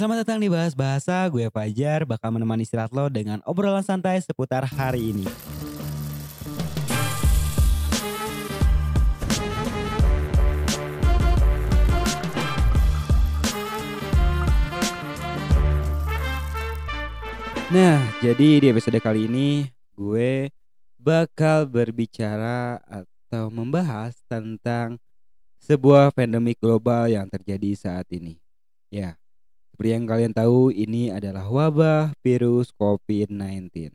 Selamat datang di Bahas Bahasa, gue Fajar bakal menemani istirahat lo dengan obrolan santai seputar hari ini. Nah, jadi di episode kali ini gue bakal berbicara atau membahas tentang sebuah pandemi global yang terjadi saat ini. Ya. Seperti yang kalian tahu, ini adalah wabah virus Covid-19.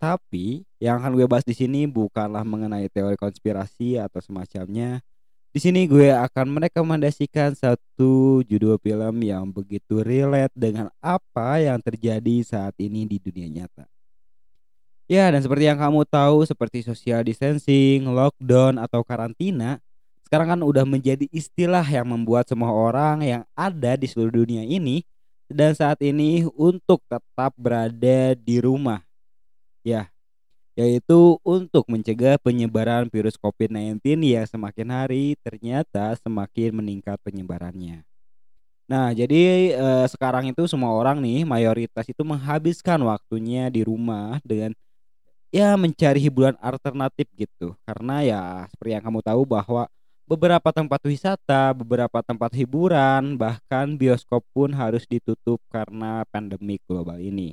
Tapi yang akan gue bahas di sini bukanlah mengenai teori konspirasi atau semacamnya. Di sini gue akan merekomendasikan satu judul film yang begitu relate dengan apa yang terjadi saat ini di dunia nyata. Ya, dan seperti yang kamu tahu, seperti social distancing, lockdown, atau karantina sekarang kan udah menjadi istilah yang membuat semua orang yang ada di seluruh dunia ini dan saat ini untuk tetap berada di rumah. Ya, yaitu untuk mencegah penyebaran virus Covid-19 yang semakin hari ternyata semakin meningkat penyebarannya. Nah, jadi sekarang itu semua orang nih mayoritas itu menghabiskan waktunya di rumah dengan ya mencari hiburan alternatif gitu. Karena ya seperti yang kamu tahu bahwa beberapa tempat wisata, beberapa tempat hiburan, bahkan bioskop pun harus ditutup karena pandemi global ini.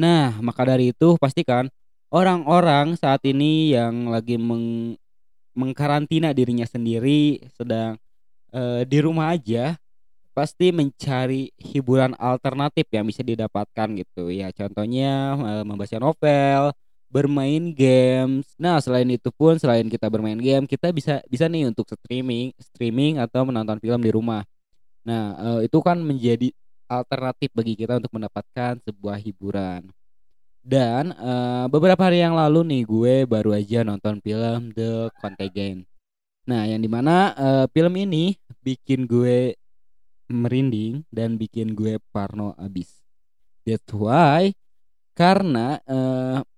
Nah, maka dari itu pastikan orang-orang saat ini yang lagi mengkarantina dirinya sendiri sedang di rumah aja pasti mencari hiburan alternatif yang bisa didapatkan gitu. Ya, contohnya membaca novel, bermain games. Nah, selain itu pun, selain kita bermain game, kita bisa nih untuk streaming atau menonton film di rumah. Nah, itu kan menjadi alternatif bagi kita untuk mendapatkan sebuah hiburan. Dan beberapa hari yang lalu nih gue baru aja nonton film The Contagion. Nah, yang dimana film ini bikin gue merinding dan bikin gue parno abis. That's why, karena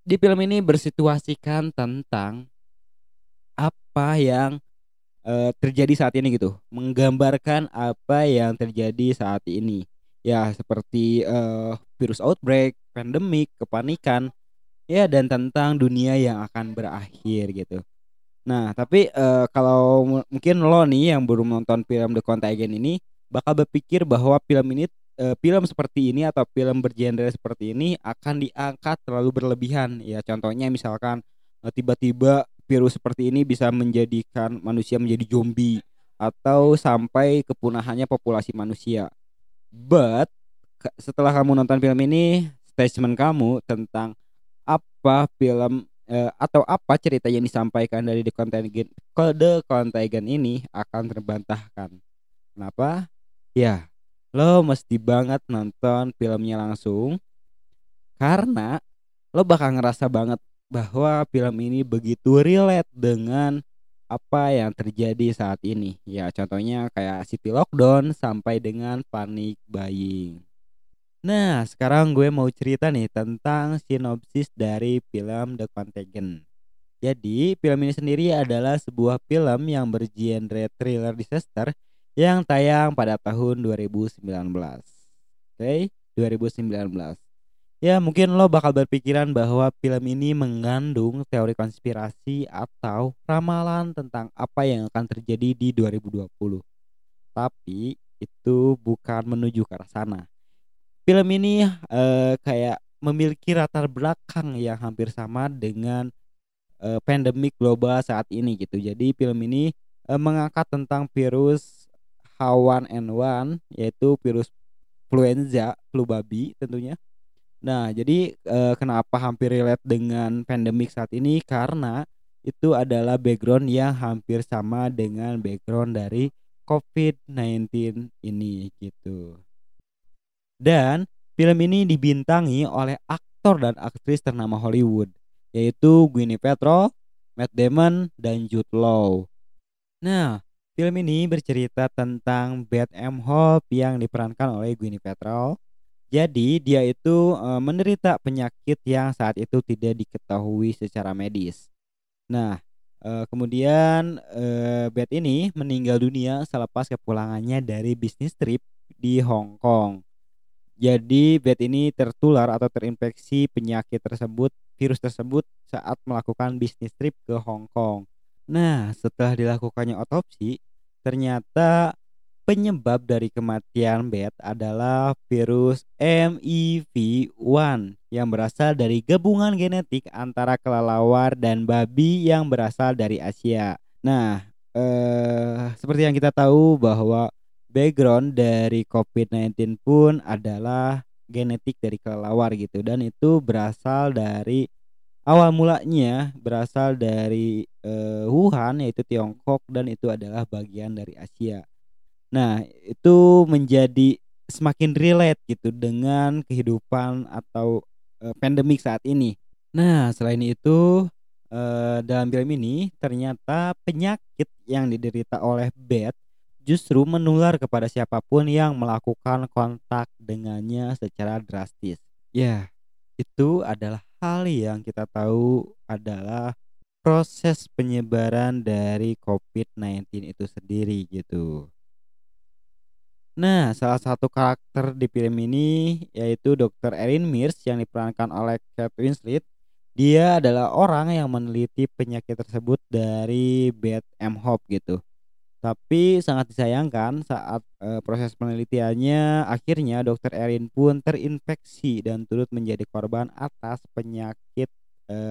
di film ini bersituasikan tentang apa yang terjadi saat ini gitu, menggambarkan apa yang terjadi saat ini. Ya, seperti virus outbreak, pandemik, kepanikan, ya, dan tentang dunia yang akan berakhir gitu. Nah, tapi kalau mungkin lo nih yang belum nonton film The Contagion ini bakal berpikir bahwa film seperti ini atau film bergenre seperti ini akan diangkat terlalu berlebihan. Ya, contohnya misalkan tiba-tiba virus seperti ini bisa menjadikan manusia menjadi zombie atau sampai kepunahannya populasi manusia. But setelah kamu nonton film ini, statement kamu tentang apa film atau apa cerita yang disampaikan dari The Contagion ini akan terbantahkan. Kenapa? Ya, lo mesti banget nonton filmnya langsung karena lo bakal ngerasa banget bahwa film ini begitu relate dengan apa yang terjadi saat ini. Ya, contohnya kayak city lockdown sampai dengan panic buying. Nah, sekarang gue mau cerita nih tentang sinopsis dari film The Contagion. Jadi, film ini sendiri adalah sebuah film yang bergenre thriller disaster yang tayang pada tahun 2019. Oke, 2019. Ya, mungkin lo bakal berpikiran bahwa film ini mengandung teori konspirasi atau ramalan tentang apa yang akan terjadi di 2020. Tapi itu bukan menuju ke arah sana. Film ini kayak memiliki latar belakang yang hampir sama dengan pandemi global saat ini gitu. Jadi film ini mengangkat tentang virus H1N1, yaitu virus influenza, flu babi tentunya. Nah, jadi kenapa hampir relate dengan pandemik saat ini? Karena itu adalah background yang hampir sama dengan background dari COVID-19 ini gitu. Dan film ini dibintangi oleh aktor dan aktris ternama Hollywood, yaitu Gwyneth Paltrow, Matt Damon, dan Jude Law. Nah, film ini bercerita tentang Beth M. Hope yang diperankan oleh Gwyneth Paltrow. Jadi dia itu menderita penyakit yang saat itu tidak diketahui secara medis. Nah, kemudian Beth ini meninggal dunia selepas kepulangannya dari bisnis trip di Hong Kong. Jadi Beth ini tertular atau terinfeksi penyakit tersebut, virus tersebut, saat melakukan bisnis trip ke Hong Kong. Nah, setelah dilakukannya otopsi, ternyata penyebab dari kematian Beth adalah virus MEV1 yang berasal dari gabungan genetik antara kelelawar dan babi yang berasal dari Asia. Nah, seperti yang kita tahu bahwa background dari Covid-19 pun adalah genetik dari kelelawar gitu, dan itu berasal dari awal mulanya berasal dari Wuhan, yaitu Tiongkok, dan itu adalah bagian dari Asia. Nah, itu menjadi semakin relate gitu dengan kehidupan atau pandemik saat ini. Nah, selain itu dalam film ini ternyata penyakit yang diderita oleh Beth justru menular kepada siapapun yang melakukan kontak dengannya secara drastis. Ya, itu adalah hal yang kita tahu adalah proses penyebaran dari COVID-19 itu sendiri gitu. Nah, salah satu karakter di film ini yaitu Dr. Erin Mears yang diperankan oleh Kate Winslet. Dia adalah orang yang meneliti penyakit tersebut dari Beth M. Hope gitu. Tapi sangat disayangkan saat proses penelitiannya akhirnya Dr. Erin pun terinfeksi dan turut menjadi korban atas penyakit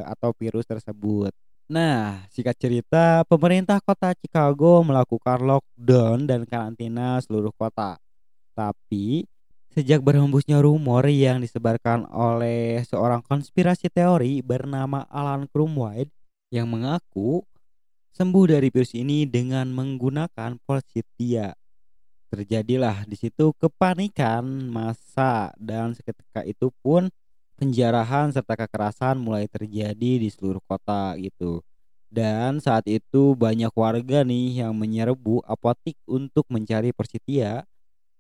atau virus tersebut. Nah, singkat cerita, pemerintah kota Chicago melakukan lockdown dan karantina seluruh kota. Tapi sejak berhembusnya rumor yang disebarkan oleh seorang konspirasi teori bernama Alan Grumwide yang mengaku sembuh dari virus ini dengan menggunakan Polsitia. Terjadilah di situ kepanikan massa dan seketika itu pun penjarahan serta kekerasan mulai terjadi di seluruh kota gitu. Dan saat itu banyak warga nih yang menyerbu apotik untuk mencari Polsitia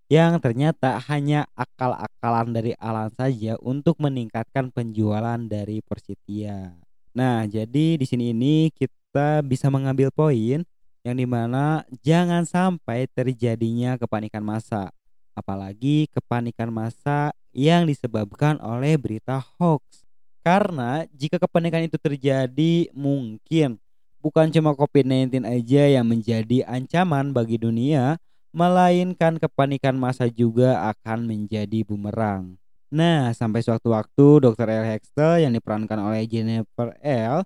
yang ternyata hanya akal-akalan dari Alan saja untuk meningkatkan penjualan dari Polsitia. Nah, jadi di sini ini kita bisa mengambil poin yang dimana jangan sampai terjadinya kepanikan massa, apalagi kepanikan massa yang disebabkan oleh berita hoax. Karena jika kepanikan itu terjadi, mungkin bukan cuma COVID-19 aja yang menjadi ancaman bagi dunia, melainkan kepanikan massa juga akan menjadi bumerang. Nah, sampai suatu waktu Dr. L Hextel yang diperankan oleh Jennifer L,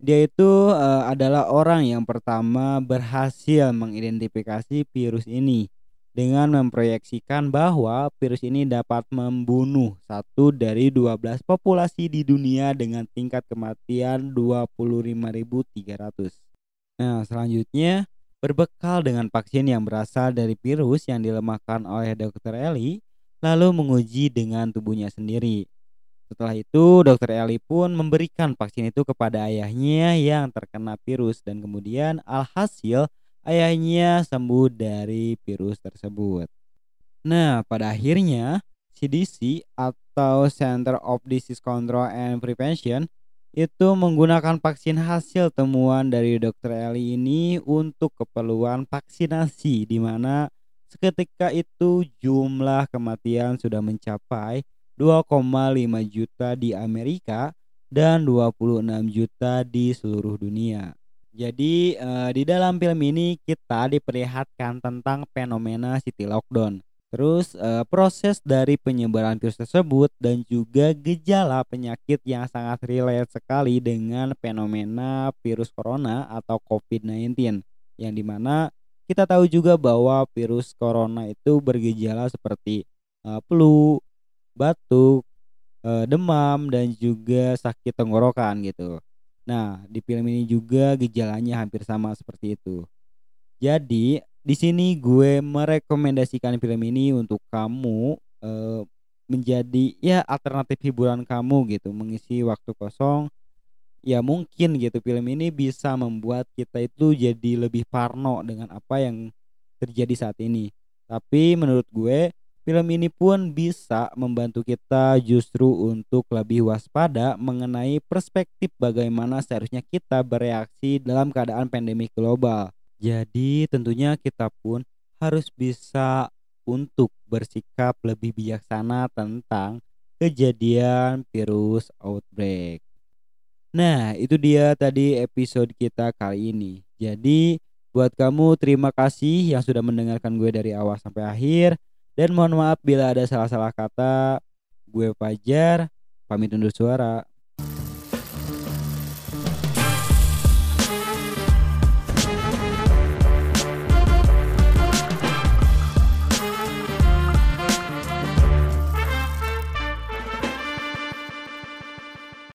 dia itu adalah orang yang pertama berhasil mengidentifikasi virus ini dengan memproyeksikan bahwa virus ini dapat membunuh 1 dari 12 populasi di dunia dengan tingkat kematian 25.300. Nah, selanjutnya berbekal dengan vaksin yang berasal dari virus yang dilemahkan oleh Dr. Eli, lalu menguji dengan tubuhnya sendiri. Setelah itu, Dr. Eli pun memberikan vaksin itu kepada ayahnya yang terkena virus, dan kemudian alhasil ayahnya sembuh dari virus tersebut. Nah, pada akhirnya CDC atau Center of Disease Control and Prevention itu menggunakan vaksin hasil temuan dari Dr. Eli ini untuk keperluan vaksinasi, di mana seketika itu jumlah kematian sudah mencapai 2,5 juta di Amerika dan 26 juta di seluruh dunia. Jadi di dalam film ini kita diperlihatkan tentang fenomena city lockdown, terus proses dari penyebaran virus tersebut, dan juga gejala penyakit yang sangat relate sekali dengan fenomena virus corona atau COVID-19, yang dimana kita tahu juga bahwa virus corona itu bergejala seperti flu, batuk, demam, dan juga sakit tenggorokan gitu. Nah, di film ini juga gejalanya hampir sama seperti itu. Jadi di sini gue merekomendasikan film ini untuk kamu menjadi ya alternatif hiburan kamu gitu, mengisi waktu kosong. Ya mungkin gitu film ini bisa membuat kita itu jadi lebih parno dengan apa yang terjadi saat ini. Tapi menurut gue film ini pun bisa membantu kita justru untuk lebih waspada mengenai perspektif bagaimana seharusnya kita bereaksi dalam keadaan pandemi global. Jadi tentunya kita pun harus bisa untuk bersikap lebih bijaksana tentang kejadian virus outbreak. Nah, itu dia tadi episode kita kali ini. Jadi, buat kamu terima kasih yang sudah mendengarkan gue dari awal sampai akhir. Dan mohon maaf bila ada salah-salah kata. Gue Fajar, pamit undur suara.